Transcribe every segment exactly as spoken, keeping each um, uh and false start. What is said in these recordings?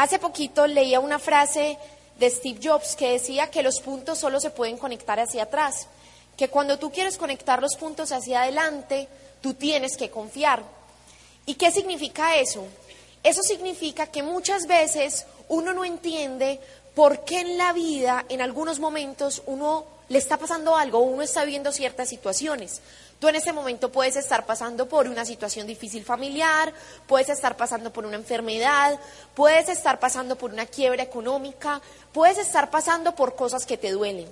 Hace poquito leía una frase de Steve Jobs que decía que los puntos solo se pueden conectar hacia atrás, que cuando tú quieres conectar los puntos hacia adelante, tú tienes que confiar. ¿Y qué significa eso? Eso significa que muchas veces uno no entiende por qué en la vida, en algunos momentos, uno le está pasando algo, uno está viviendo ciertas situaciones. Tú en este momento puedes estar pasando por una situación difícil familiar, puedes estar pasando por una enfermedad, puedes estar pasando por una quiebra económica, puedes estar pasando por cosas que te duelen.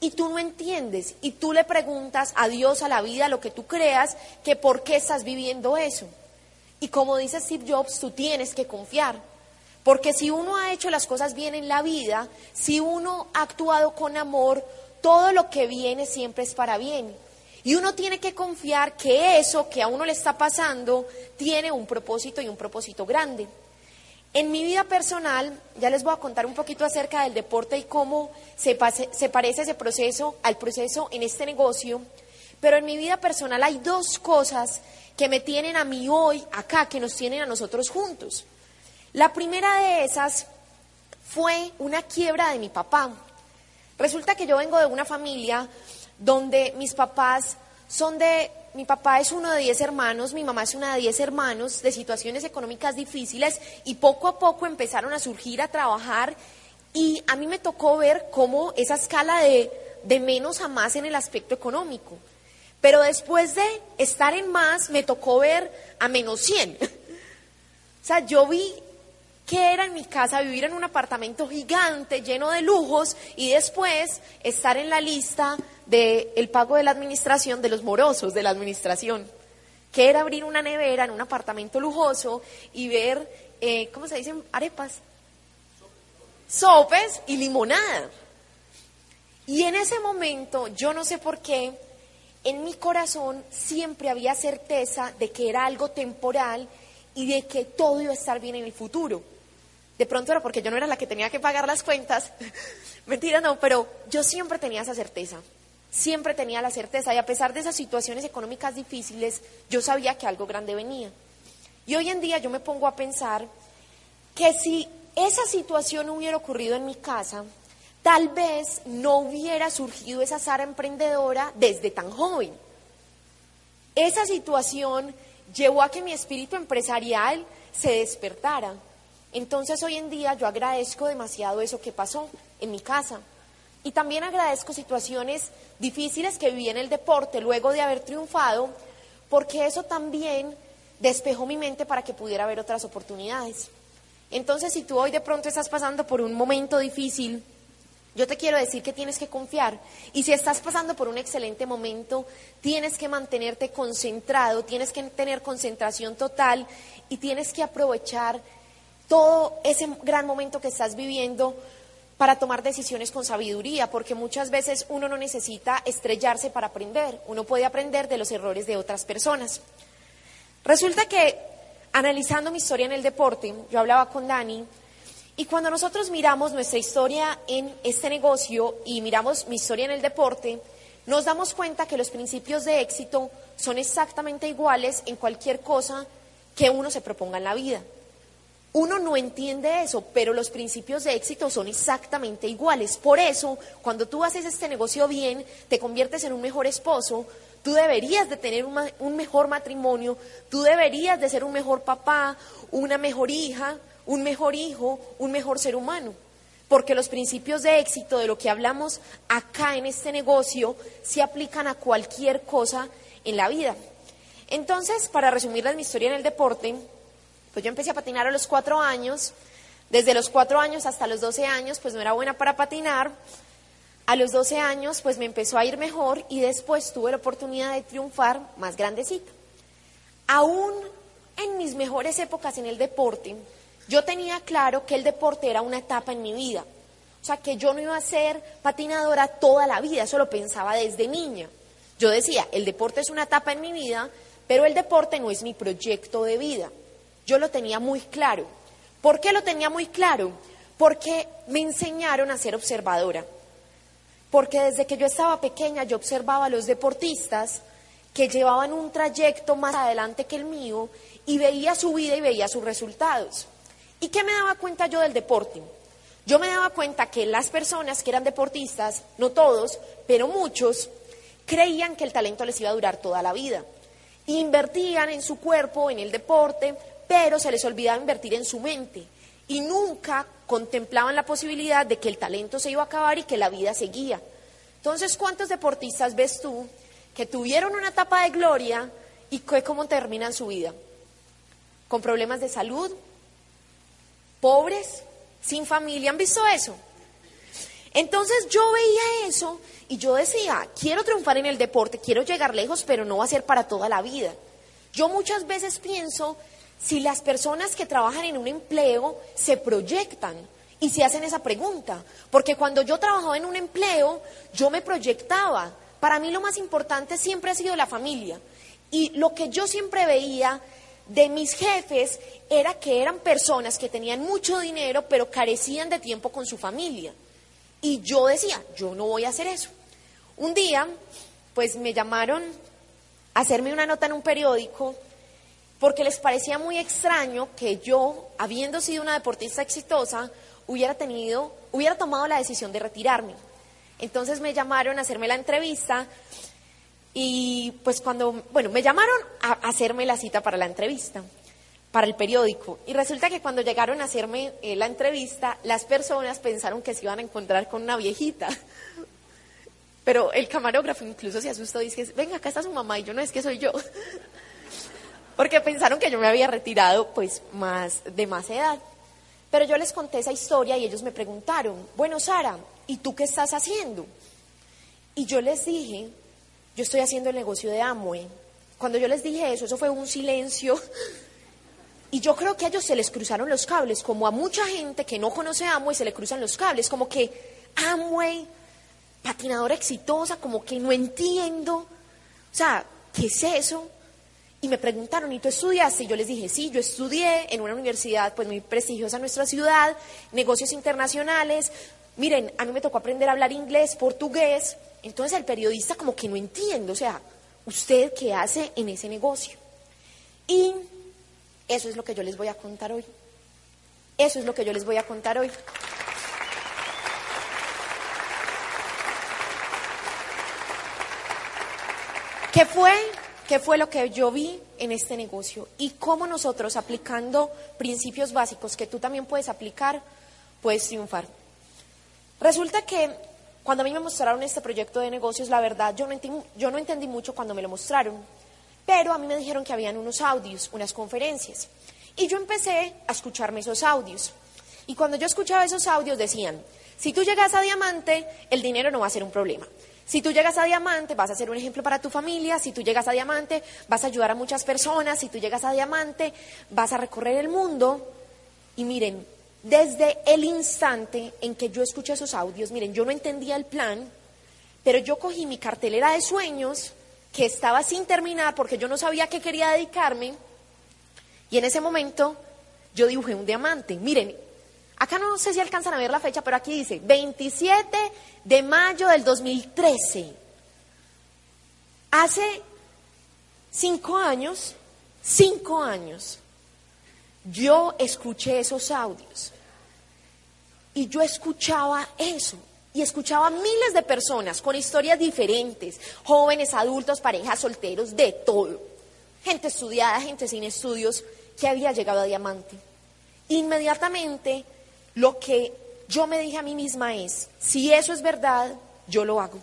Y tú no entiendes, y tú le preguntas a Dios, a la vida, a lo que tú creas, que por qué estás viviendo eso. Y como dice Steve Jobs, tú tienes que confiar, porque si uno ha hecho las cosas bien en la vida, si uno ha actuado con amor, todo lo que viene siempre es para bien. Y uno tiene que confiar que eso que a uno le está pasando tiene un propósito y un propósito grande. En mi vida personal, ya les voy a contar un poquito acerca del deporte y cómo se, pase, se parece ese proceso al proceso en este negocio, pero en mi vida personal hay dos cosas que me tienen a mí hoy acá, que nos tienen a nosotros juntos. La primera de esas fue una quiebra de mi papá. Resulta que yo vengo de una familia donde mis papás son de... Mi papá es uno de diez hermanos, mi mamá es una de diez hermanos, de situaciones económicas difíciles, y poco a poco empezaron a surgir, a trabajar, y a mí me tocó ver cómo esa escala de, de menos a más en el aspecto económico. Pero después de estar en más, me tocó ver a menos cien. O sea, yo vi que era en mi casa vivir en un apartamento gigante, lleno de lujos, y después estar en la lista del pago de la administración, de los morosos de la administración. Que era abrir una nevera en un apartamento lujoso y ver, eh, ¿cómo se dicen? Arepas. Sopes y limonada. Y en ese momento, yo no sé por qué, en mi corazón siempre había certeza de que era algo temporal y de que todo iba a estar bien en el futuro. De pronto era porque yo no era la que tenía que pagar las cuentas. Mentira, no, pero yo siempre tenía esa certeza. Siempre tenía la certeza. Y a pesar de esas situaciones económicas difíciles, yo sabía que algo grande venía. Y hoy en día yo me pongo a pensar que si esa situación hubiera ocurrido en mi casa, tal vez no hubiera surgido esa Sara emprendedora desde tan joven. Esa situación llevó a que mi espíritu empresarial se despertara. Entonces hoy en día yo agradezco demasiado eso que pasó en mi casa. Y también agradezco situaciones difíciles que viví en el deporte luego de haber triunfado, porque eso también despejó mi mente para que pudiera haber otras oportunidades. Entonces, si tú hoy de pronto estás pasando por un momento difícil, yo te quiero decir que tienes que confiar, y si estás pasando por un excelente momento, tienes que mantenerte concentrado, tienes que tener concentración total y tienes que aprovechar todo ese gran momento que estás viviendo para tomar decisiones con sabiduría, porque muchas veces uno no necesita estrellarse para aprender, uno puede aprender de los errores de otras personas. Resulta que, analizando mi historia en el deporte, yo hablaba con Dani, y cuando nosotros miramos nuestra historia en este negocio y miramos mi historia en el deporte, nos damos cuenta que los principios de éxito son exactamente iguales en cualquier cosa que uno se proponga en la vida. Uno no entiende eso, pero los principios de éxito son exactamente iguales. Por eso, cuando tú haces este negocio bien, te conviertes en un mejor esposo, tú deberías de tener un, ma- un mejor matrimonio, tú deberías de ser un mejor papá, una mejor hija, un mejor hijo, un mejor ser humano, porque los principios de éxito de lo que hablamos acá en este negocio se aplican a cualquier cosa en la vida. Entonces, para resumirles mi historia en el deporte, pues yo empecé a patinar a los cuatro años, desde los cuatro años hasta los doce años, pues no era buena para patinar, a los doce años pues me empezó a ir mejor y después tuve la oportunidad de triunfar más grandecita. Aún en mis mejores épocas en el deporte, Yo tenía claro que el deporte era una etapa en mi vida. O sea, que yo no iba a ser patinadora toda la vida, eso lo pensaba desde niña. Yo decía, el deporte es una etapa en mi vida, pero el deporte no es mi proyecto de vida. Yo lo tenía muy claro. ¿Por qué lo tenía muy claro? Porque me enseñaron a ser observadora. Porque desde que yo estaba pequeña yo observaba a los deportistas que llevaban un trayecto más adelante que el mío y veía su vida y veía sus resultados. ¿Y qué me daba cuenta yo del deporte? Yo me daba cuenta que las personas que eran deportistas, no todos, pero muchos, creían que el talento les iba a durar toda la vida. Invertían en su cuerpo, en el deporte, pero se les olvidaba invertir en su mente. Y nunca contemplaban la posibilidad de que el talento se iba a acabar y que la vida seguía. Entonces, ¿cuántos deportistas ves tú que tuvieron una etapa de gloria y que, cómo terminan su vida? Con problemas de salud, pobres, sin familia. ¿Han visto eso? Entonces yo veía eso y yo decía, quiero triunfar en el deporte, quiero llegar lejos, pero no va a ser para toda la vida. Yo muchas veces pienso, si las personas que trabajan en un empleo se proyectan y se hacen esa pregunta, porque cuando yo trabajaba en un empleo, yo me proyectaba. Para mí lo más importante siempre ha sido la familia. Y lo que yo siempre veía de mis jefes era que eran personas que tenían mucho dinero, pero carecían de tiempo con su familia. Y yo decía, yo no voy a hacer eso. Un día, pues me llamaron a hacerme una nota en un periódico, porque les parecía muy extraño que yo, habiendo sido una deportista exitosa, hubiera tenido, hubiera tomado la decisión de retirarme. Entonces me llamaron a hacerme la entrevista y pues cuando, bueno, me llamaron a hacerme la cita para la entrevista, para el periódico. Y resulta que cuando llegaron a hacerme eh, la entrevista, las personas pensaron que se iban a encontrar con una viejita. Pero el camarógrafo incluso se asustó y dice, venga, acá está su mamá. Y yo, no, es que soy yo. Porque pensaron que yo me había retirado pues más de más edad. Pero yo les conté esa historia y ellos me preguntaron, bueno, Sara, ¿y tú qué estás haciendo? Y yo les dije, yo estoy haciendo el negocio de Amway. Cuando yo les dije eso, eso fue un silencio. Y yo creo que a ellos se les cruzaron los cables, como a mucha gente que no conoce a Amway se le cruzan los cables, como que Amway, patinadora exitosa, como que no entiendo. O sea, ¿qué es eso? Y me preguntaron, ¿y tú estudiaste? Y yo les dije, sí, yo estudié en una universidad pues muy prestigiosa en nuestra ciudad, negocios internacionales. Miren, a mí me tocó aprender a hablar inglés, portugués. Entonces el periodista como que no entiende, o sea, ¿usted qué hace en ese negocio? Y eso es lo que yo les voy a contar hoy. Eso es lo que yo les voy a contar hoy. ¿Qué fue? ¿Qué fue lo que yo vi en este negocio? Y cómo nosotros, aplicando principios básicos que tú también puedes aplicar, puedes triunfar. Resulta que cuando a mí me mostraron este proyecto de negocios, la verdad, yo no entendí, yo no entendí mucho cuando me lo mostraron. Pero a mí me dijeron que habían unos audios, unas conferencias. Y yo empecé a escucharme esos audios. Y cuando yo escuchaba esos audios decían, si tú llegas a Diamante, el dinero no va a ser un problema. Si tú llegas a Diamante, vas a ser un ejemplo para tu familia. Si tú llegas a Diamante, vas a ayudar a muchas personas. Si tú llegas a Diamante, vas a recorrer el mundo. Y miren, desde el instante en que yo escuché esos audios, miren, yo no entendía el plan, pero yo cogí mi cartelera de sueños, que estaba sin terminar porque yo no sabía qué quería dedicarme. Y en ese momento, yo dibujé un diamante. Miren, acá no sé si alcanzan a ver la fecha, pero aquí dice veintisiete de mayo del dos mil trece. Hace cinco años, cinco años, yo escuché esos audios. Y yo escuchaba eso. Y escuchaba a miles de personas con historias diferentes. Jóvenes, adultos, parejas, solteros, de todo. Gente estudiada, gente sin estudios, que había llegado a Diamante. Inmediatamente, lo que yo me dije a mí misma es, si eso es verdad, yo lo hago.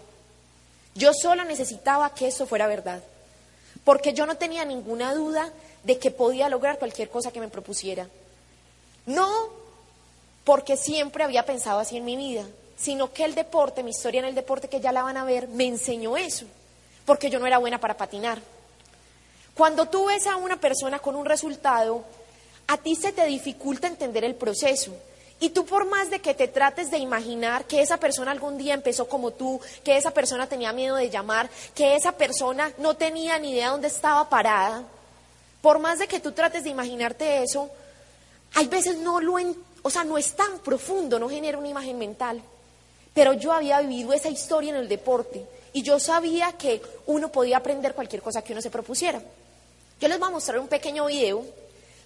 Yo solo necesitaba que eso fuera verdad, porque yo no tenía ninguna duda de que podía lograr cualquier cosa que me propusiera. No porque siempre había pensado así en mi vida, sino que el deporte, mi historia en el deporte que ya la van a ver, me enseñó eso, porque yo no era buena para patinar. Cuando tú ves a una persona con un resultado, a ti se te dificulta entender el proceso. Y tú, por más de que te trates de imaginar que esa persona algún día empezó como tú, que esa persona tenía miedo de llamar, que esa persona no tenía ni idea dónde estaba parada, por más de que tú trates de imaginarte eso, hay veces no lo, en, o sea, no es tan profundo, no genera una imagen mental. Pero yo había vivido esa historia en el deporte y yo sabía que uno podía aprender cualquier cosa que uno se propusiera. Yo les voy a mostrar un pequeño video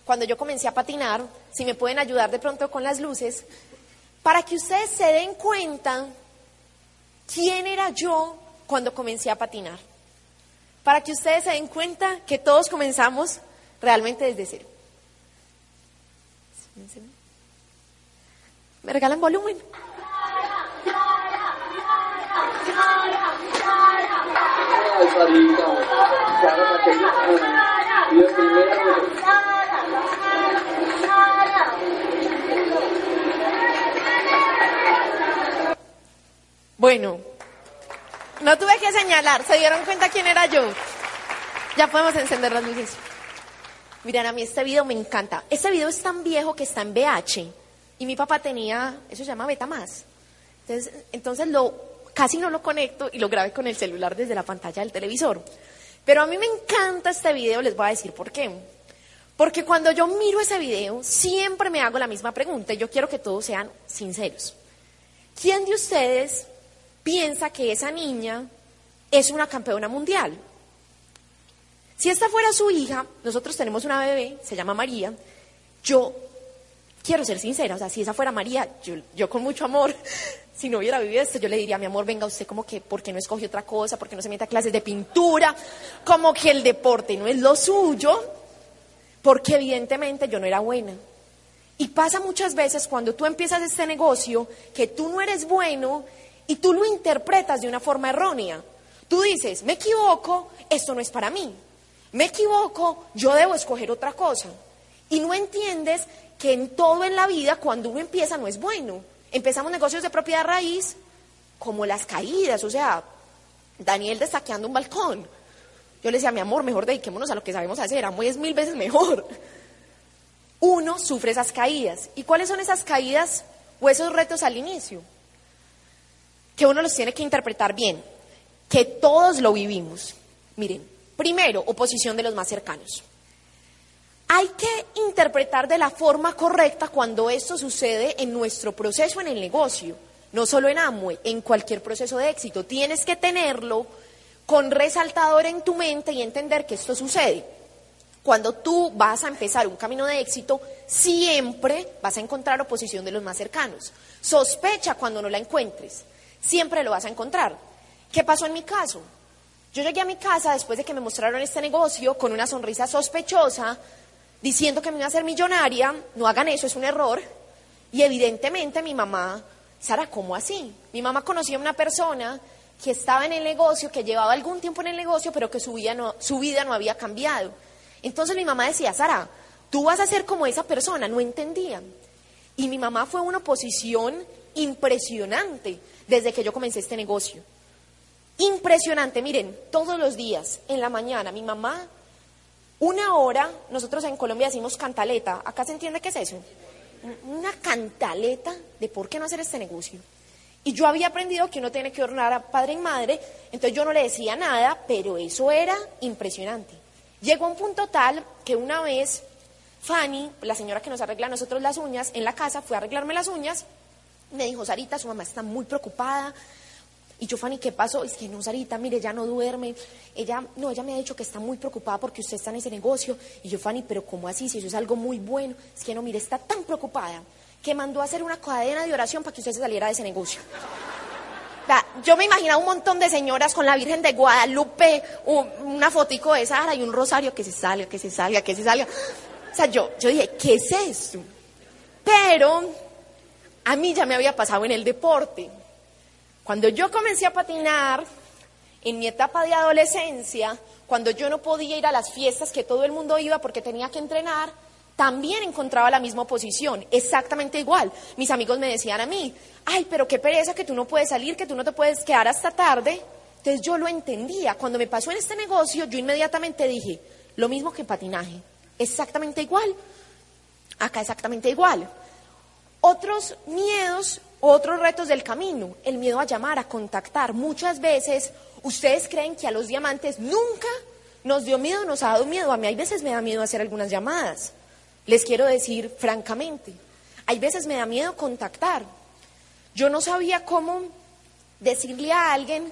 cuando yo comencé a patinar, si me pueden ayudar de pronto con las luces, para que ustedes se den cuenta quién era yo cuando comencé a patinar. Para que ustedes se den cuenta que todos comenzamos realmente desde cero. ¿Me regalan volumen? Bueno, no tuve que señalar, se dieron cuenta quién era yo. Ya podemos encender las luces. Miren, a mí este video me encanta. Este video es tan viejo que está en V H y mi papá tenía, eso se llama Betamax. Entonces, entonces lo, casi no lo conecto y lo grabé con el celular desde la pantalla del televisor. Pero a mí me encanta este video, les voy a decir por qué. Porque cuando yo miro ese video, siempre me hago la misma pregunta y yo quiero que todos sean sinceros. ¿Quién de ustedes piensa que esa niña es una campeona mundial? Si esta fuera su hija, nosotros tenemos una bebé, se llama María, yo quiero ser sincera, o sea, si esa fuera María, yo, yo con mucho amor, si no hubiera vivido esto, yo le diría, mi amor, venga usted, como que, ¿por qué no escogió otra cosa? ¿Por qué no se mete a clases de pintura? Como que el deporte no es lo suyo, porque evidentemente yo no era buena. Y pasa muchas veces cuando tú empiezas este negocio, que tú no eres bueno, y tú lo interpretas de una forma errónea. Tú dices, me equivoco, esto no es para mí. Me equivoco, yo debo escoger otra cosa. Y no entiendes que en todo en la vida, cuando uno empieza, no es bueno. Empezamos negocios de propiedad raíz, como las caídas, o sea, Daniel destaqueando un balcón. Yo le decía, mi amor, mejor dediquémonos a lo que sabemos hacer, Amway es mil veces mejor. Uno sufre esas caídas. ¿Y cuáles son esas caídas o esos retos al inicio? Que uno los tiene que interpretar bien, que todos lo vivimos. Miren, primero, oposición de los más cercanos. Hay que interpretar de la forma correcta cuando esto sucede en nuestro proceso, en el negocio, no solo en Amway, en cualquier proceso de éxito. Tienes que tenerlo con resaltador en tu mente y entender que esto sucede. Cuando tú vas a empezar un camino de éxito, siempre vas a encontrar oposición de los más cercanos. Sospecha cuando no la encuentres. Siempre lo vas a encontrar. ¿Qué pasó en mi caso? Yo llegué a mi casa después de que me mostraron este negocio con una sonrisa sospechosa, diciendo que me iba a hacer millonaria, no hagan eso, es un error. Y evidentemente mi mamá, Sara, ¿cómo así? Mi mamá conocía a una persona que estaba en el negocio, que llevaba algún tiempo en el negocio, pero que su vida no, su vida no había cambiado. Entonces mi mamá decía, Sara, tú vas a ser como esa persona, no entendía. Y mi mamá fue una oposición impresionante desde que yo comencé este negocio. Impresionante, miren, todos los días, en la mañana, mi mamá, una hora, nosotros en Colombia decimos cantaleta, ¿acá se entiende qué es eso? Una cantaleta de por qué no hacer este negocio. Y yo había aprendido que uno tiene que honrar a padre y madre, entonces yo no le decía nada, pero eso era impresionante. Llegó a un punto tal que una vez Fanny, la señora que nos arregla a nosotros las uñas, en la casa fue a arreglarme las uñas. Me dijo, Sarita, su mamá está muy preocupada. Y yo, Fanny, ¿qué pasó? Es que no, Sarita, mire, ella no duerme. Ella, no, ella me ha dicho que está muy preocupada porque usted está en ese negocio. Y yo, Fanny, ¿pero cómo así? Si eso es algo muy bueno. Es que no, mire, está tan preocupada que mandó a hacer una cadena de oración para que usted se saliera de ese negocio. O sea, yo me imaginaba un montón de señoras con la Virgen de Guadalupe, una fotico de Sara y un rosario, que se salga, que se salga, que se salga. O sea, yo, yo dije, ¿qué es esto? Pero a mí ya me había pasado en el deporte. Cuando yo comencé a patinar, en mi etapa de adolescencia, cuando yo no podía ir a las fiestas que todo el mundo iba porque tenía que entrenar, también encontraba la misma oposición, exactamente igual. Mis amigos me decían a mí, ay, pero qué pereza que tú no puedes salir, que tú no te puedes quedar hasta tarde. Entonces yo lo entendía. Cuando me pasó en este negocio, yo inmediatamente dije, lo mismo que patinaje, exactamente igual. Acá exactamente igual. Otros miedos, otros retos del camino, el miedo a llamar, a contactar. Muchas veces ustedes creen que a los diamantes nunca nos dio miedo, nos ha dado miedo. A mí hay veces me da miedo hacer algunas llamadas. Les quiero decir francamente, hay veces me da miedo contactar. Yo no sabía cómo decirle a alguien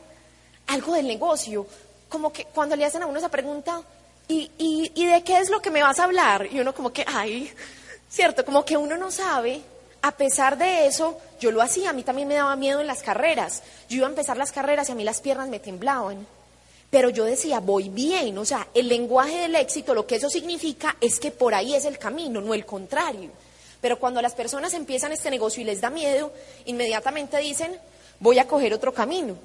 algo del negocio, como que cuando le hacen a uno esa pregunta, ¿y, y, y de qué es lo que me vas a hablar? Y uno como que, ay, cierto, como que uno no sabe. A pesar de eso, yo lo hacía, a mí también me daba miedo en las carreras. Yo iba a empezar las carreras y a mí las piernas me temblaban. Pero yo decía, voy bien, o sea, el lenguaje del éxito, lo que eso significa es que por ahí es el camino, no el contrario. Pero cuando las personas empiezan este negocio y les da miedo, inmediatamente dicen, voy a coger otro camino.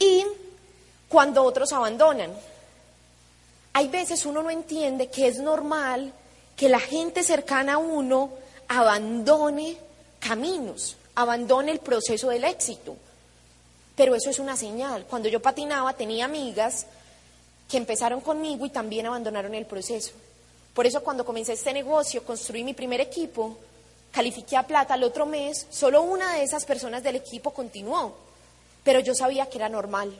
Y cuando otros abandonan, hay veces uno no entiende que es normal que la gente cercana a uno abandone caminos, abandone el proceso del éxito. Pero eso es una señal. Cuando yo patinaba tenía amigas que empezaron conmigo y también abandonaron el proceso. Por eso cuando comencé este negocio, construí mi primer equipo, califiqué a plata al otro mes, solo una de esas personas del equipo continuó, pero yo sabía que era normal.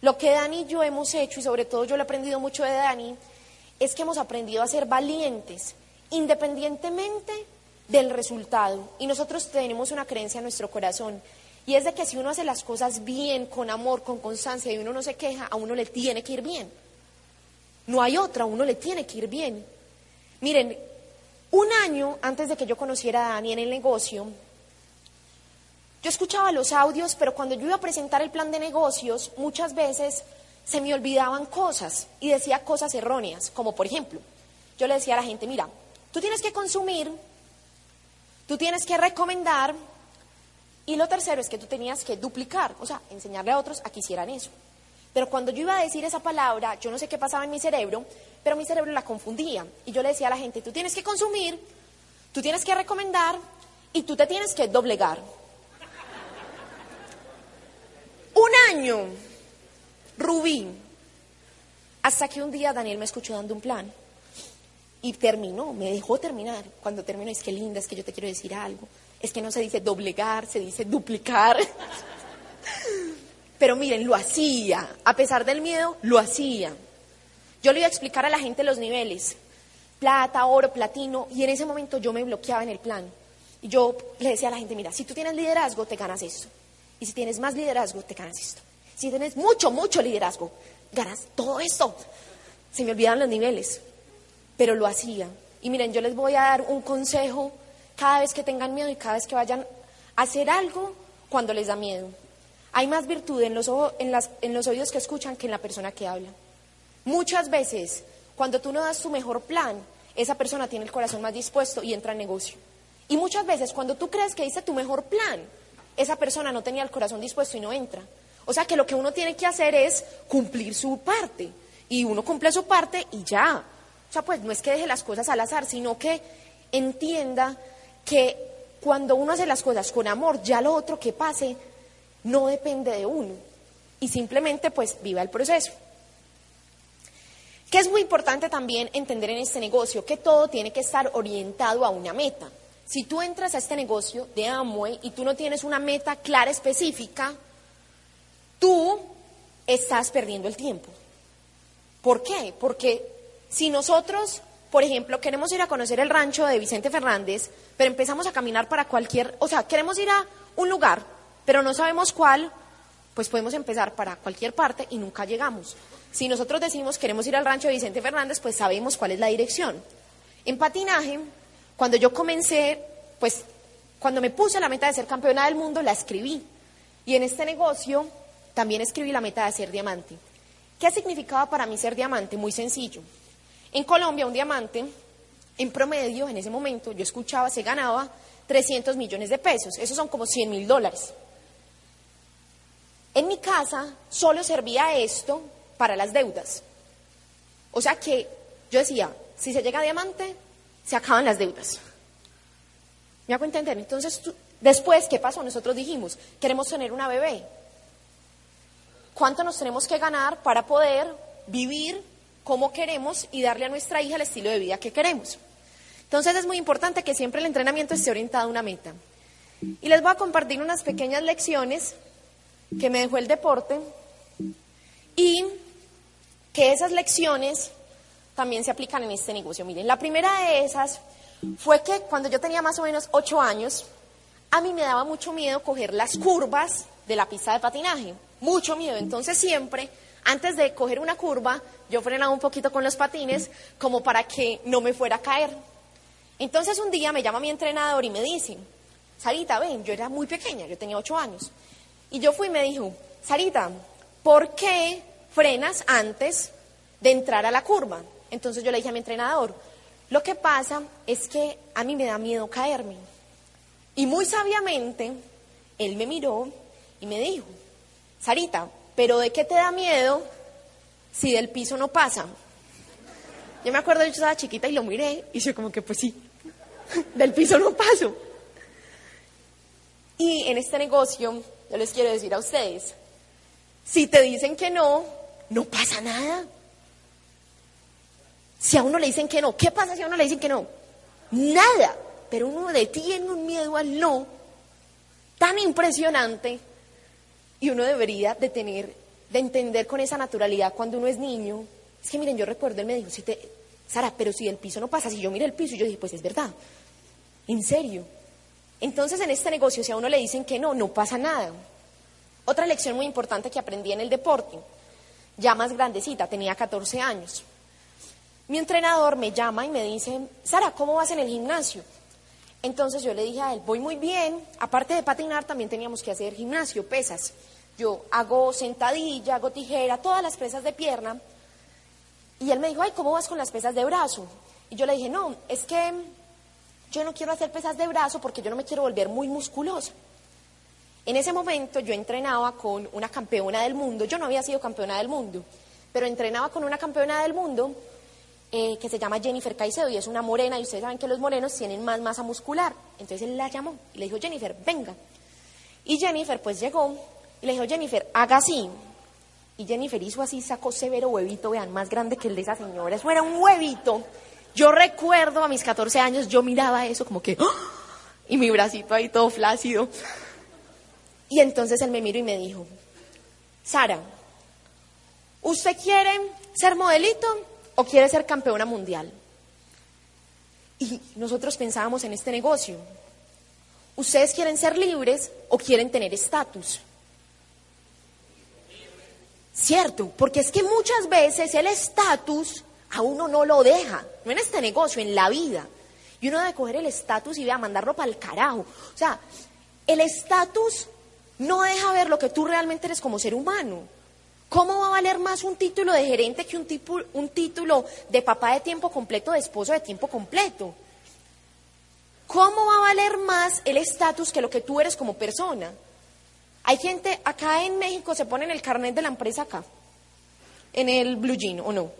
Lo que Dani y yo hemos hecho, y sobre todo yo lo he aprendido mucho de Dani, es que hemos aprendido a ser valientes, independientemente del resultado. Y nosotros tenemos una creencia en nuestro corazón, y es de que si uno hace las cosas bien, con amor, con constancia, y uno no se queja, a uno le tiene que ir bien. No hay otra, a uno le tiene que ir bien. Miren, un año antes de que yo conociera a Dani en el negocio, yo escuchaba los audios, pero cuando yo iba a presentar el plan de negocios, muchas veces se me olvidaban cosas y decía cosas erróneas, como por ejemplo, yo le decía a la gente, mira, tú tienes que consumir, tú tienes que recomendar, y lo tercero es que tú tenías que duplicar, o sea, enseñarle a otros a que hicieran eso. Pero cuando yo iba a decir esa palabra, yo no sé qué pasaba en mi cerebro, pero mi cerebro la confundía. Y yo le decía a la gente, tú tienes que consumir, tú tienes que recomendar y tú te tienes que doblegar. Un año, Rubí, hasta que un día Daniel me escuchó dando un plan y terminó, me dejó terminar. Cuando terminó, es que linda, es que yo te quiero decir algo, es que no se dice doblegar, se dice duplicar. Pero miren, lo hacía, a pesar del miedo, lo hacía. Yo le iba a explicar a la gente los niveles, plata, oro, platino, y en ese momento yo me bloqueaba en el plan. Y yo le decía a la gente, mira, si tú tienes liderazgo, te ganas esto. Y si tienes más liderazgo, te ganas esto. Si tienes mucho, mucho liderazgo, ganas todo esto. Se me olvidaban los niveles, pero lo hacía. Y miren, yo les voy a dar un consejo cada vez que tengan miedo y cada vez que vayan a hacer algo cuando les da miedo. Hay más virtud en los, ojo, en, las, en los oídos que escuchan que en la persona que habla. Muchas veces, cuando tú no das tu mejor plan, esa persona tiene el corazón más dispuesto y entra al negocio. Y muchas veces, cuando tú crees que diste tu mejor plan, esa persona no tenía el corazón dispuesto y no entra. O sea que lo que uno tiene que hacer es cumplir su parte. Y uno cumple su parte y ya. O sea, pues no es que deje las cosas al azar, sino que entienda que cuando uno hace las cosas con amor, ya lo otro que pase no depende de uno, y simplemente pues viva el proceso. Que es muy importante también entender en este negocio que todo tiene que estar orientado a una meta. Si tú entras a este negocio de Amway y tú no tienes una meta clara, específica, tú estás perdiendo el tiempo. ¿Por qué? Porque si nosotros, por ejemplo, queremos ir a conocer el rancho de Vicente Fernández, pero empezamos a caminar para cualquier, o sea, queremos ir a un lugar, pero no sabemos cuál, pues podemos empezar para cualquier parte y nunca llegamos. Si nosotros decimos queremos ir al rancho de Vicente Fernández, pues sabemos cuál es la dirección. En patinaje, cuando yo comencé, pues cuando me puse la meta de ser campeona del mundo, la escribí. Y en este negocio también escribí la meta de ser diamante. ¿Qué significaba para mí ser diamante? Muy sencillo. En Colombia, un diamante, en promedio, en ese momento, yo escuchaba, se ganaba trescientos millones de pesos. Esos son como cien mil dólares. En mi casa solo servía esto para las deudas. O sea que yo decía, si se llega a diamante, se acaban las deudas. ¿Me hago entender? Entonces, tú, después, ¿qué pasó? Nosotros dijimos, queremos tener una bebé. ¿Cuánto nos tenemos que ganar para poder vivir cómo queremos y darle a nuestra hija el estilo de vida que queremos. Entonces es muy importante que siempre el entrenamiento esté orientado a una meta. Y les voy a compartir unas pequeñas lecciones que me dejó el deporte y que esas lecciones también se aplican en este negocio. Miren, la primera de esas fue que cuando yo tenía más o menos ocho años, a mí me daba mucho miedo coger las curvas de la pista de patinaje, mucho miedo. Entonces siempre, antes de coger una curva, yo frenaba un poquito con los patines como para que no me fuera a caer. Entonces un día me llama mi entrenador y me dice, Sarita, ven, yo era muy pequeña, yo tenía ocho años. Y yo fui y me dijo, Sarita, ¿por qué frenas antes de entrar a la curva? Entonces yo le dije a mi entrenador, lo que pasa es que a mí me da miedo caerme. Y muy sabiamente, él me miró y me dijo, Sarita, ¿pero de qué te da miedo si del piso no pasa? Yo me acuerdo, yo estaba chiquita y lo miré y yo como que pues sí, del piso no paso. Y en este negocio, yo les quiero decir a ustedes, si te dicen que no, no pasa nada. Si a uno le dicen que no, ¿qué pasa si a uno le dicen que no? Nada, pero uno detiene un miedo al no tan impresionante. Y uno debería de tener, de entender con esa naturalidad cuando uno es niño. Es que miren, yo recuerdo, él me dijo, si te, Sara, pero si el piso no pasa, si yo miro el piso, y yo dije, pues es verdad, en serio. Entonces en este negocio, si a uno le dicen que no, no pasa nada. Otra lección muy importante que aprendí en el deporte, ya más grandecita, tenía catorce años. Mi entrenador me llama y me dice, Sara, ¿cómo vas en el gimnasio? Entonces yo le dije a él, voy muy bien, aparte de patinar también teníamos que hacer gimnasio, pesas. Yo hago sentadilla, hago tijera, todas las pesas de pierna. Y él me dijo, ay, ¿cómo vas con las pesas de brazo? Y yo le dije, no, es que yo no quiero hacer pesas de brazo porque yo no me quiero volver muy musculosa. En ese momento yo entrenaba con una campeona del mundo, yo no había sido campeona del mundo, pero entrenaba con una campeona del mundo Eh, que se llama Jennifer Caicedo y es una morena y ustedes saben que los morenos tienen más masa muscular. Entonces él la llamó y le dijo, Jennifer, venga. Y Jennifer pues llegó y le dijo, Jennifer, haga así. Y Jennifer hizo así, sacó severo huevito, vean, más grande que el de esa señora. Eso era un huevito. Yo recuerdo a mis catorce años, yo miraba eso como que, ¡oh! Y mi bracito ahí todo flácido. Y entonces él me miró y me dijo, Sara, ¿usted quiere ser modelito o quiere ser campeona mundial? Y nosotros pensábamos en este negocio, ¿ustedes quieren ser libres o quieren tener estatus? Cierto, porque es que muchas veces el estatus a uno no lo deja, no en este negocio, en la vida. Y uno debe coger el estatus y vea, mandarlo para el carajo. O sea, el estatus no deja ver lo que tú realmente eres como ser humano. ¿Cómo va a valer más un título de gerente que un, tipo, un título de papá de tiempo completo, de esposo de tiempo completo? ¿Cómo va a valer más el estatus que lo que tú eres como persona? Hay gente, acá en México se ponen el carnet de la empresa acá, en el blue jean, ¿o no?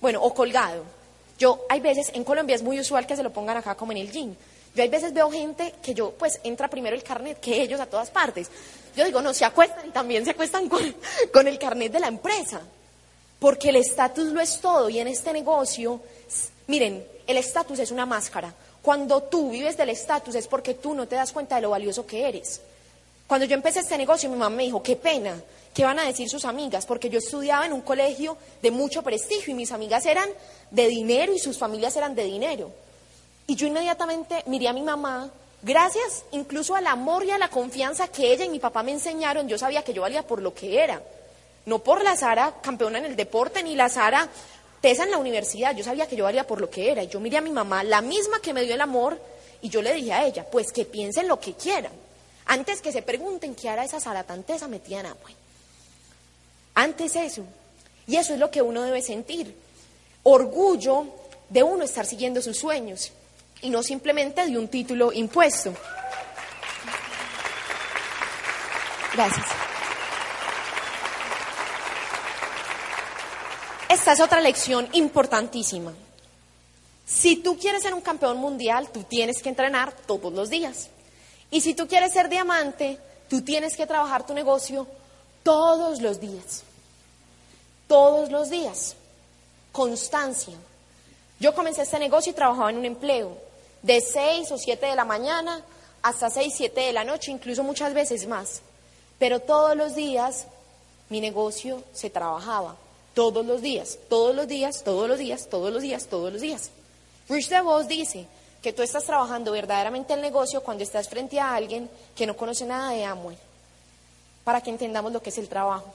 Bueno, o colgado. Yo, hay veces, en Colombia es muy usual que se lo pongan acá como en el jean. Yo hay veces veo gente que yo, pues, entra primero el carnet que ellos a todas partes. Yo digo, no, se acuestan y también se acuestan con, con el carnet de la empresa, porque el estatus lo es todo. Y en este negocio, miren, el estatus es una máscara. Cuando tú vives del estatus es porque tú no te das cuenta de lo valioso que eres. Cuando yo empecé este negocio, mi mamá me dijo, qué pena, qué van a decir sus amigas, porque yo estudiaba en un colegio de mucho prestigio y mis amigas eran de dinero y sus familias eran de dinero. Y yo inmediatamente miré a mi mamá. Gracias incluso al amor y a la confianza que ella y mi papá me enseñaron, yo sabía que yo valía por lo que era. No por la Sara campeona en el deporte, ni la Sara tesa en la universidad, yo sabía que yo valía por lo que era. Y yo miré a mi mamá, la misma que me dio el amor, y yo le dije a ella, pues que piensen lo que quieran. Antes que se pregunten qué hará esa Sara tan tesa metida en Amway. Antes eso. Y eso es lo que uno debe sentir. Orgullo de uno estar siguiendo sus sueños. Y no simplemente de un título impuesto. Gracias. Esta es otra lección importantísima. Si tú quieres ser un campeón mundial, tú tienes que entrenar todos los días. Y si tú quieres ser diamante, tú tienes que trabajar tu negocio todos los días. Todos los días. constancia. Yo comencé este negocio y trabajaba en un empleo de seis o siete de la mañana hasta seis, siete de la noche, incluso muchas veces más. Pero todos los días mi negocio se trabajaba, todos los días, todos los días, todos los días, todos los días, todos los días. Rich DeVos dice que tú estás trabajando verdaderamente el negocio cuando estás frente a alguien que no conoce nada de Amway, para que entendamos lo que es el trabajo.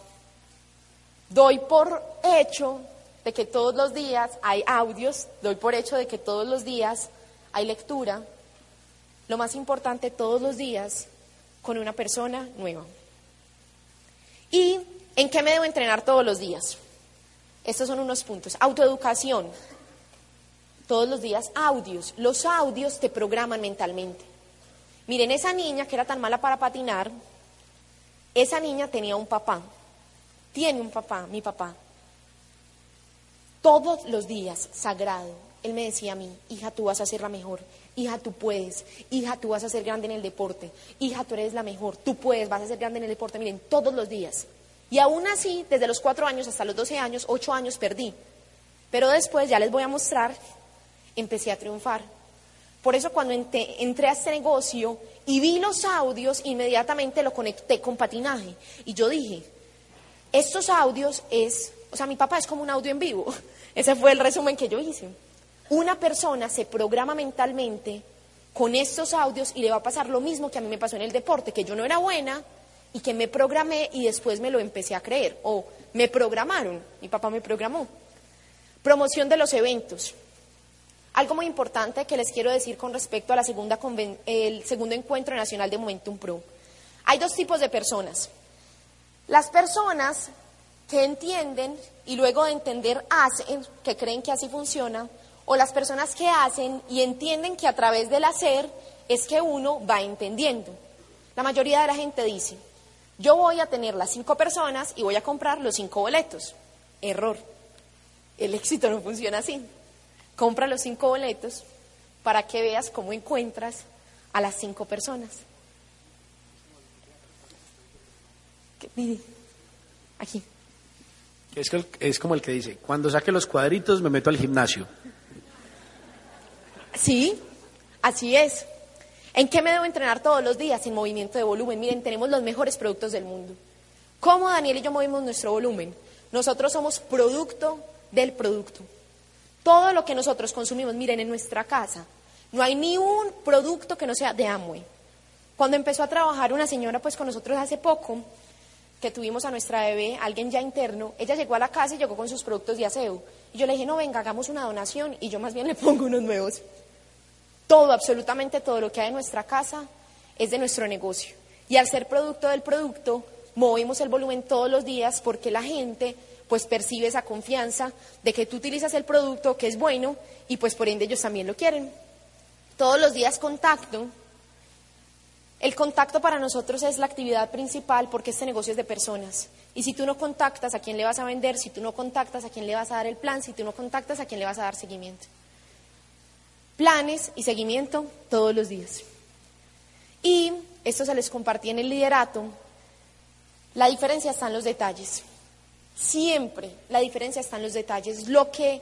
Doy por hecho de que todos los días hay audios, doy por hecho de que todos los días hay lectura, lo más importante, todos los días con una persona nueva. ¿Y en qué me debo entrenar todos los días? Estos son unos puntos. Autoeducación. Todos los días audios. Los audios te programan mentalmente. Miren, esa niña que era tan mala para patinar, esa niña tenía un papá. Tiene un papá, mi papá. Todos los días, sagrado, él me decía a mí, hija, tú vas a ser la mejor. Hija, tú puedes. Hija, tú vas a ser grande en el deporte. Hija, tú eres la mejor. Tú puedes, vas a ser grande en el deporte. Miren, todos los días. Y aún así, desde los cuatro años hasta los doce años, ocho años perdí. Pero después, ya les voy a mostrar, empecé a triunfar. Por eso cuando entré a este negocio y vi los audios, inmediatamente lo conecté con patinaje. Y yo dije, estos audios es, o sea, mi papá es como un audio en vivo. Ese fue el resumen que yo hice. Una persona se programa mentalmente con estos audios y le va a pasar lo mismo que a mí me pasó en el deporte, que yo no era buena y que me programé y después me lo empecé a creer. O me programaron, mi papá me programó. Promoción de los eventos. Algo muy importante que les quiero decir con respecto a la segunda conven- el segundo encuentro nacional de Momentum Pro. Hay dos tipos de personas. Las personas que entienden y luego de entender hacen, que creen que así funciona, o las personas que hacen y entienden que a través del hacer es que uno va entendiendo. La mayoría de la gente dice, yo voy a tener las cinco personas y voy a comprar los cinco boletos. Error. El éxito no funciona así. Compra los cinco boletos para que veas cómo encuentras a las cinco personas. Mire, aquí. Es, que el, es como el que dice, cuando saque los cuadritos me meto al gimnasio. Sí, así es. ¿En qué me debo entrenar todos los días? En movimiento de volumen. Miren, tenemos los mejores productos del mundo. ¿Cómo Daniel y yo movimos nuestro volumen? Nosotros somos producto del producto. Todo lo que nosotros consumimos, miren, en nuestra casa, no hay ni un producto que no sea de Amway. Cuando empezó a trabajar una señora pues con nosotros hace poco, que tuvimos a nuestra bebé, alguien ya interno, ella llegó a la casa y llegó con sus productos de aseo. Y yo le dije, no, venga, hagamos una donación y yo más bien le pongo unos nuevos. Todo, absolutamente todo lo que hay en nuestra casa es de nuestro negocio. Y al ser producto del producto, movimos el volumen todos los días porque la gente pues percibe esa confianza de que tú utilizas el producto que es bueno y pues por ende ellos también lo quieren. Todos los días contacto. El contacto para nosotros es la actividad principal porque este negocio es de personas. Y si tú no contactas, ¿a quién le vas a vender? Si tú no contactas, ¿a quién le vas a dar el plan? Si tú no contactas, ¿a quién le vas a dar seguimiento? Planes y seguimiento todos los días. Y esto se les compartí en el liderato. La diferencia está en los detalles. Siempre la diferencia está en los detalles. Lo que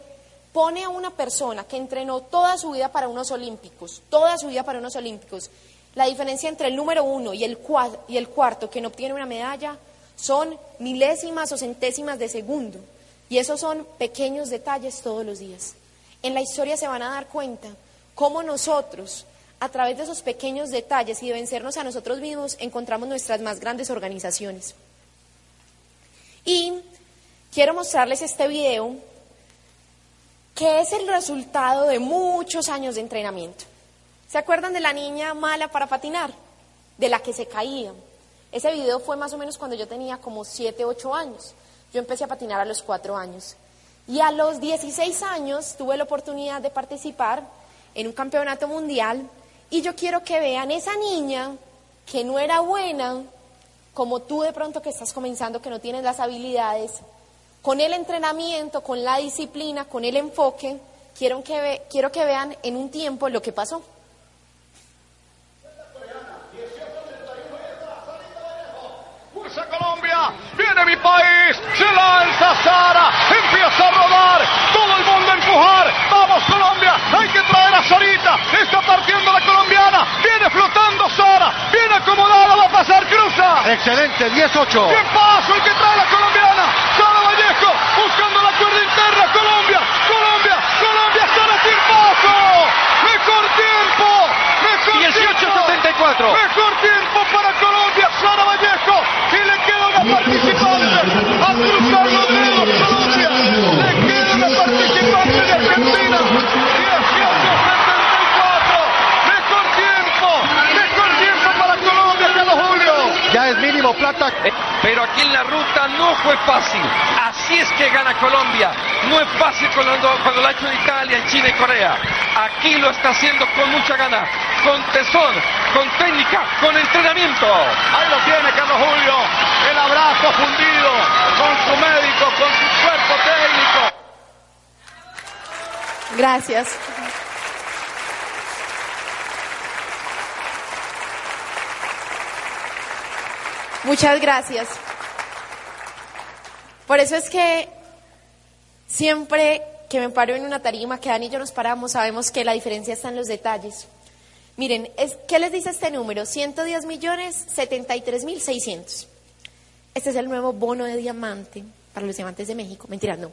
pone a una persona que entrenó toda su vida para unos olímpicos, toda su vida para unos olímpicos, la diferencia entre el número uno y el, cua- y el cuarto que no obtiene una medalla son milésimas o centésimas de segundo. Y esos son pequeños detalles todos los días. En la historia se van a dar cuenta cómo nosotros, a través de esos pequeños detalles y de vencernos a nosotros mismos, encontramos nuestras más grandes organizaciones. Y quiero mostrarles este video, que es el resultado de muchos años de entrenamiento. ¿Se acuerdan de la niña mala para patinar? De la que se caía. Ese video fue más o menos cuando yo tenía como siete, ocho años. Yo empecé a patinar a los cuatro años. Y a los dieciséis años tuve la oportunidad de participar en un campeonato mundial. Y yo quiero que vean esa niña que no era buena, como tú de pronto que estás comenzando, que no tienes las habilidades. Con el entrenamiento, con la disciplina, con el enfoque, quiero que, ve- quiero que vean en un tiempo lo que pasó. Colombia, viene mi país, se lanza Sara, empieza a rodar, todo empujar. Vamos Colombia, hay que traer a Sarita. Está partiendo la colombiana. Viene flotando Sara. Viene acomodada, va a pasar, cruza. Excelente, diez ocho. Buen paso el que trae la colombiana. Sara Vallejo buscando la cuerda interna. Colombia, Colombia, Colombia. Sara, tiempo. Mejor tiempo. Mejor dieciocho setenta y cuatro. Mejor tiempo para Colombia. Sara Vallejo. Y le queda una participante. A cruzar los dedos, Colombia. Le queda una participante de Argentina. dieciocho setenta y cuatro. Mejor tiempo. Mejor tiempo para Colombia, Carlos Julio. Ya es mínimo plata. Pero aquí en la ruta no fue fácil. Así es que gana Colombia. No es fácil cuando, cuando lo ha hecho en Italia, en China y Corea. Aquí lo está haciendo con mucha gana, con tesón, con técnica, con entrenamiento. Ahí lo tiene Carlos Julio, el abrazo fundido con su médico, con su cuerpo técnico. Gracias. Muchas gracias. Por eso es que siempre que me paro en una tarima, que Dani y yo nos paramos, sabemos que la diferencia está en los detalles. Miren, es, ¿qué les dice este número? ciento diez millones setenta y tres mil seiscientos. Este es el nuevo bono de diamante para los diamantes de México. Mentira, no.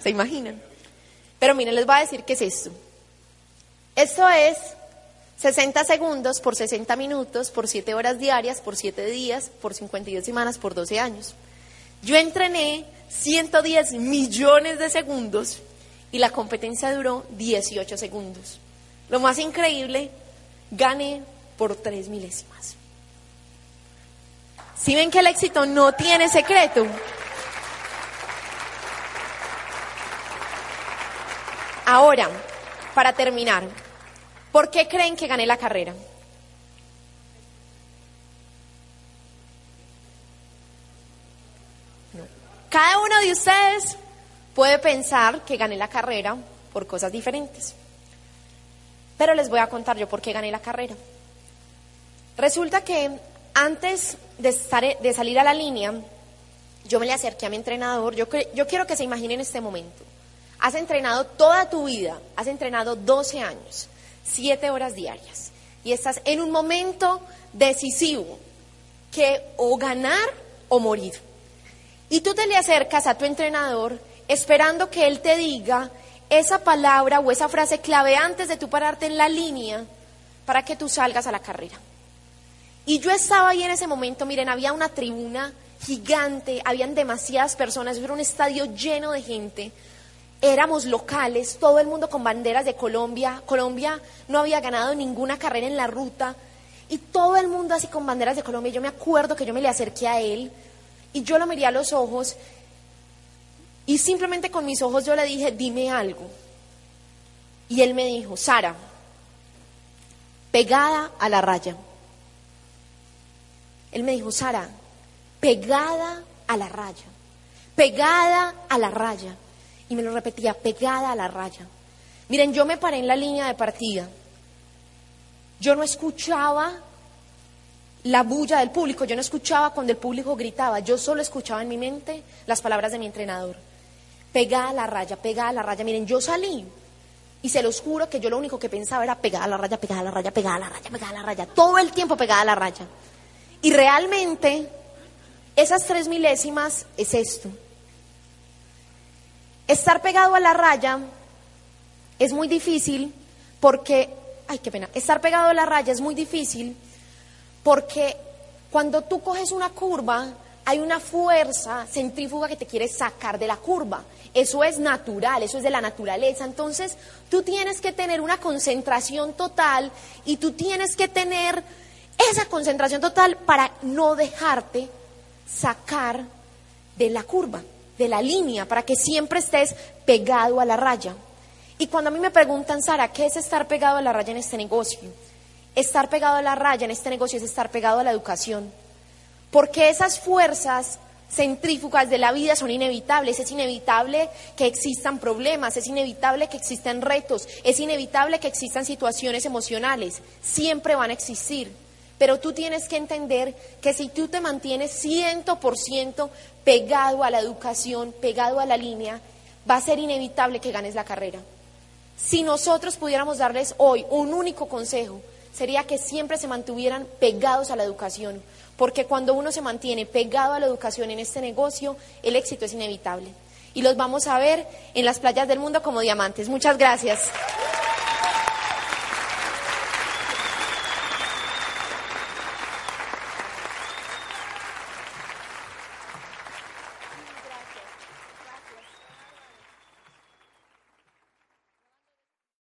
¿Se imaginan? Pero miren, les voy a decir qué es esto. Esto es sesenta segundos por sesenta minutos, por siete horas diarias, por siete días, por cincuenta y dos semanas, por doce años. Yo entrené ciento diez millones de segundos y la competencia duró dieciocho segundos. Lo más increíble, gané por tres milésimas. ¿Sí ven que el éxito no tiene secreto? Ahora, para terminar, ¿por qué creen que gané la carrera? No. Cada uno de ustedes puede pensar que gané la carrera por cosas diferentes. Pero les voy a contar yo por qué gané la carrera. Resulta que antes de, estar, de salir a la línea, yo me le acerqué a mi entrenador. Yo, yo quiero que se imaginen este momento. Has entrenado toda tu vida, has entrenado doce años, siete horas diarias. Y estás en un momento decisivo, que o ganar o morir. Y tú te le acercas a tu entrenador esperando que él te diga esa palabra o esa frase clave antes de tú pararte en la línea para que tú salgas a la carrera. Y yo estaba ahí en ese momento, miren, había una tribuna gigante, habían demasiadas personas, era un estadio lleno de gente, éramos locales, todo el mundo con banderas de Colombia. Colombia no había ganado ninguna carrera en la ruta y todo el mundo así con banderas de Colombia. Yo me acuerdo que yo me le acerqué a él y yo lo miré a los ojos. Y simplemente con mis ojos yo le dije, dime algo. Y él me dijo, Sara, pegada a la raya. Él me dijo, Sara, pegada a la raya, pegada a la raya. Y me lo repetía, pegada a la raya. Miren, yo me paré en la línea de partida. Yo no escuchaba la bulla del público, yo no escuchaba cuando el público gritaba, yo solo escuchaba en mi mente las palabras de mi entrenador. Pegada a la raya, pegada a la raya. Miren, yo salí y se los juro que yo lo único que pensaba era pegada a la raya, pegada a la raya, pegada a la raya, pegada a la raya. Todo el tiempo pegada a la raya. Y realmente, esas tres milésimas es esto. Estar pegado a la raya es muy difícil porque... Ay, qué pena. Estar pegado a la raya es muy difícil porque cuando tú coges una curva, hay una fuerza centrífuga que te quiere sacar de la curva. Eso es natural, eso es de la naturaleza. Entonces, tú tienes que tener una concentración total y tú tienes que tener esa concentración total para no dejarte sacar de la curva, de la línea, para que siempre estés pegado a la raya. Y cuando a mí me preguntan, Sara, ¿qué es estar pegado a la raya en este negocio? Estar pegado a la raya en este negocio es estar pegado a la educación. Porque esas fuerzas centrífugas de la vida son inevitables. Es inevitable que existan problemas, es inevitable que existan retos, es inevitable que existan situaciones emocionales. Siempre van a existir. Pero tú tienes que entender que si tú te mantienes cien por ciento pegado a la educación, pegado a la línea, va a ser inevitable que ganes la carrera. Si nosotros pudiéramos darles hoy un único consejo, sería que siempre se mantuvieran pegados a la educación, porque cuando uno se mantiene pegado a la educación en este negocio, el éxito es inevitable. Y los vamos a ver en las playas del mundo como diamantes. Muchas gracias.